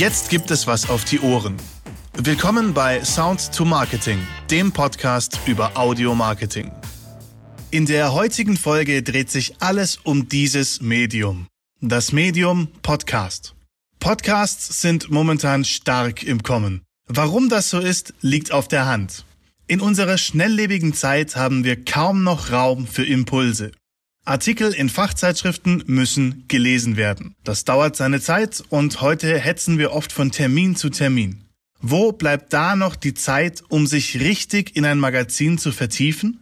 Jetzt gibt es was auf die Ohren. Willkommen bei Sound to Marketing, dem Podcast über Audio-Marketing. In der heutigen Folge dreht sich alles um dieses Medium. Das Medium Podcast. Podcasts sind momentan stark im Kommen. Warum das so ist, liegt auf der Hand. In unserer schnelllebigen Zeit haben wir kaum noch Raum für Impulse. Artikel in Fachzeitschriften müssen gelesen werden. Das dauert seine Zeit und heute hetzen wir oft von Termin zu Termin. Wo bleibt da noch die Zeit, um sich richtig in ein Magazin zu vertiefen?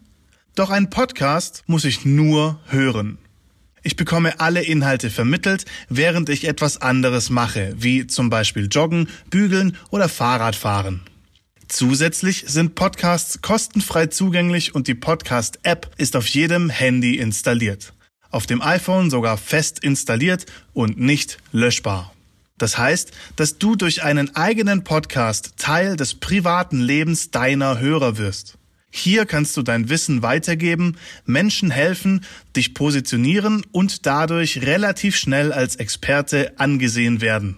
Doch ein Podcast muss ich nur hören. Ich bekomme alle Inhalte vermittelt, während ich etwas anderes mache, wie zum Beispiel Joggen, Bügeln oder Fahrradfahren. Zusätzlich sind Podcasts kostenfrei zugänglich und die Podcast-App ist auf jedem Handy installiert. Auf dem iPhone sogar fest installiert und nicht löschbar. Das heißt, dass du durch einen eigenen Podcast Teil des privaten Lebens deiner Hörer wirst. Hier kannst du dein Wissen weitergeben, Menschen helfen, dich positionieren und dadurch relativ schnell als Experte angesehen werden.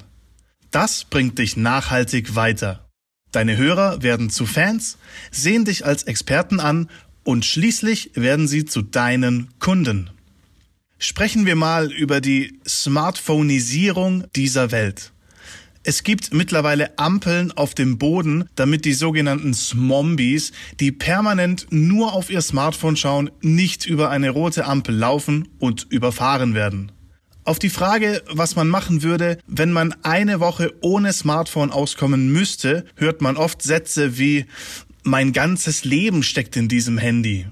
Das bringt dich nachhaltig weiter. Deine Hörer werden zu Fans, sehen dich als Experten an und schließlich werden sie zu deinen Kunden. Sprechen wir mal über die Smartphonisierung dieser Welt. Es gibt mittlerweile Ampeln auf dem Boden, damit die sogenannten Smombies, die permanent nur auf ihr Smartphone schauen, nicht über eine rote Ampel laufen und überfahren werden. Auf die Frage, was man machen würde, wenn man eine Woche ohne Smartphone auskommen müsste, hört man oft Sätze wie »Mein ganzes Leben steckt in diesem Handy«.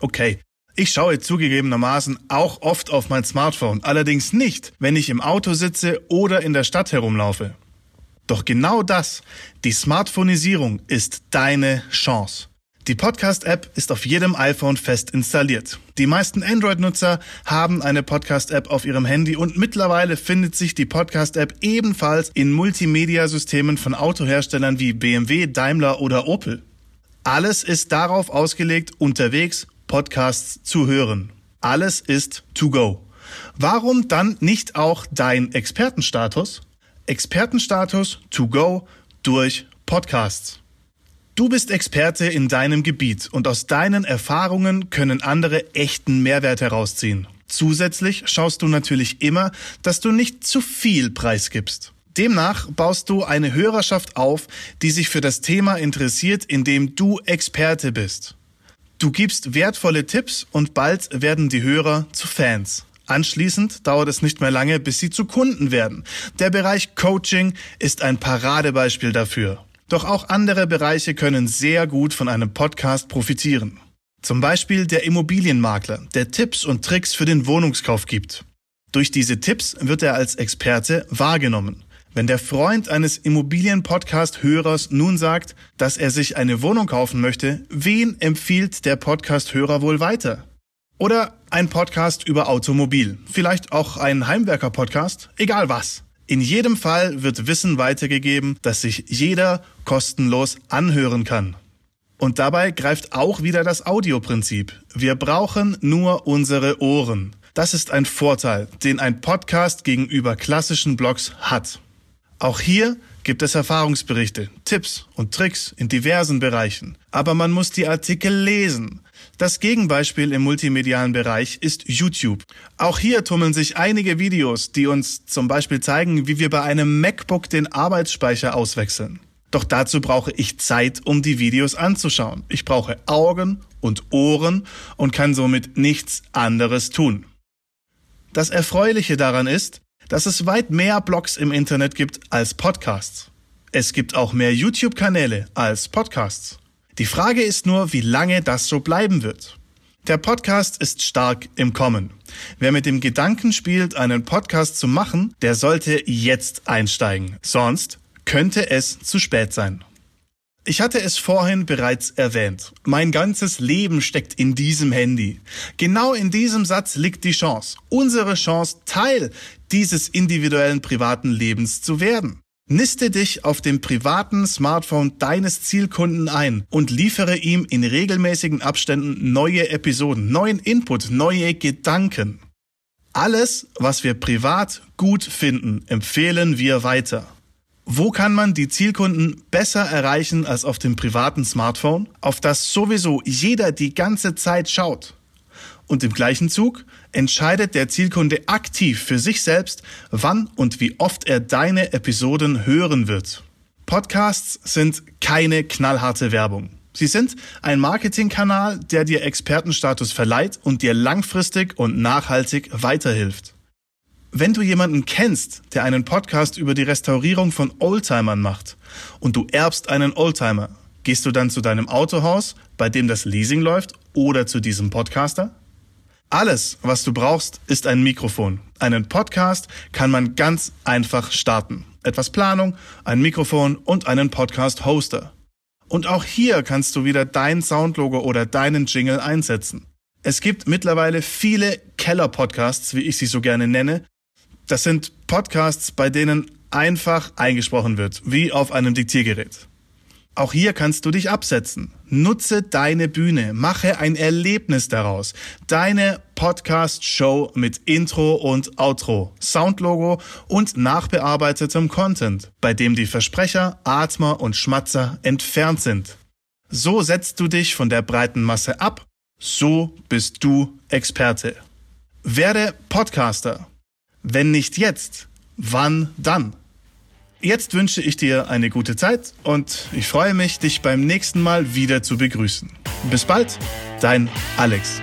Okay, ich schaue zugegebenermaßen auch oft auf mein Smartphone, allerdings nicht, wenn ich im Auto sitze oder in der Stadt herumlaufe. Doch genau das, die Smartphonisierung, ist deine Chance. Die Podcast-App ist auf jedem iPhone fest installiert. Die meisten Android-Nutzer haben eine Podcast-App auf ihrem Handy und mittlerweile findet sich die Podcast-App ebenfalls in Multimedia-Systemen von Autoherstellern wie BMW, Daimler oder Opel. Alles ist darauf ausgelegt, unterwegs Podcasts zu hören. Alles ist to go. Warum dann nicht auch dein Expertenstatus? Expertenstatus to go durch Podcasts. Du bist Experte in deinem Gebiet und aus deinen Erfahrungen können andere echten Mehrwert herausziehen. Zusätzlich schaust du natürlich immer, dass du nicht zu viel preisgibst. Demnach baust du eine Hörerschaft auf, die sich für das Thema interessiert, in dem du Experte bist. Du gibst wertvolle Tipps und bald werden die Hörer zu Fans. Anschließend dauert es nicht mehr lange, bis sie zu Kunden werden. Der Bereich Coaching ist ein Paradebeispiel dafür. Doch auch andere Bereiche können sehr gut von einem Podcast profitieren. Zum Beispiel der Immobilienmakler, der Tipps und Tricks für den Wohnungskauf gibt. Durch diese Tipps wird er als Experte wahrgenommen. Wenn der Freund eines Immobilien-Podcast-Hörers nun sagt, dass er sich eine Wohnung kaufen möchte, wen empfiehlt der Podcast-Hörer wohl weiter? Oder ein Podcast über Automobil, vielleicht auch ein Heimwerker-Podcast, egal was. In jedem Fall wird Wissen weitergegeben, das sich jeder kostenlos anhören kann. Und dabei greift auch wieder das Audioprinzip. Wir brauchen nur unsere Ohren. Das ist ein Vorteil, den ein Podcast gegenüber klassischen Blogs hat. Auch hier gibt es Erfahrungsberichte, Tipps und Tricks in diversen Bereichen. Aber man muss die Artikel lesen. Das Gegenbeispiel im multimedialen Bereich ist YouTube. Auch hier tummeln sich einige Videos, die uns zum Beispiel zeigen, wie wir bei einem MacBook den Arbeitsspeicher auswechseln. Doch dazu brauche ich Zeit, um die Videos anzuschauen. Ich brauche Augen und Ohren und kann somit nichts anderes tun. Das Erfreuliche daran ist, dass es weit mehr Blogs im Internet gibt als Podcasts. Es gibt auch mehr YouTube-Kanäle als Podcasts. Die Frage ist nur, wie lange das so bleiben wird. Der Podcast ist stark im Kommen. Wer mit dem Gedanken spielt, einen Podcast zu machen, der sollte jetzt einsteigen. Sonst könnte es zu spät sein. Ich hatte es vorhin bereits erwähnt. Mein ganzes Leben steckt in diesem Handy. Genau in diesem Satz liegt die Chance, unsere Chance, Teil dieses individuellen privaten Lebens zu werden. Niste dich auf dem privaten Smartphone deines Zielkunden ein und liefere ihm in regelmäßigen Abständen neue Episoden, neuen Input, neue Gedanken. Alles, was wir privat gut finden, empfehlen wir weiter. Wo kann man die Zielkunden besser erreichen als auf dem privaten Smartphone, auf das sowieso jeder die ganze Zeit schaut? Und im gleichen Zug entscheidet der Zielkunde aktiv für sich selbst, wann und wie oft er deine Episoden hören wird. Podcasts sind keine knallharte Werbung. Sie sind ein Marketingkanal, der dir Expertenstatus verleiht und dir langfristig und nachhaltig weiterhilft. Wenn du jemanden kennst, der einen Podcast über die Restaurierung von Oldtimern macht und du erbst einen Oldtimer, gehst du dann zu deinem Autohaus, bei dem das Leasing läuft, oder zu diesem Podcaster? Alles, was du brauchst, ist ein Mikrofon. Einen Podcast kann man ganz einfach starten. Etwas Planung, ein Mikrofon und einen Podcast-Hoster. Und auch hier kannst du wieder dein Soundlogo oder deinen Jingle einsetzen. Es gibt mittlerweile viele Keller-Podcasts, wie ich sie so gerne nenne. Das sind Podcasts, bei denen einfach eingesprochen wird, wie auf einem Diktiergerät. Auch hier kannst du dich absetzen. Nutze deine Bühne, mache ein Erlebnis daraus. Deine Podcast-Show mit Intro und Outro, Soundlogo und nachbearbeitetem Content, bei dem die Versprecher, Atmer und Schmatzer entfernt sind. So setzt du dich von der breiten Masse ab. So bist du Experte. Werde Podcaster. Wenn nicht jetzt, wann dann? Jetzt wünsche ich dir eine gute Zeit und ich freue mich, dich beim nächsten Mal wieder zu begrüßen. Bis bald, dein Alex.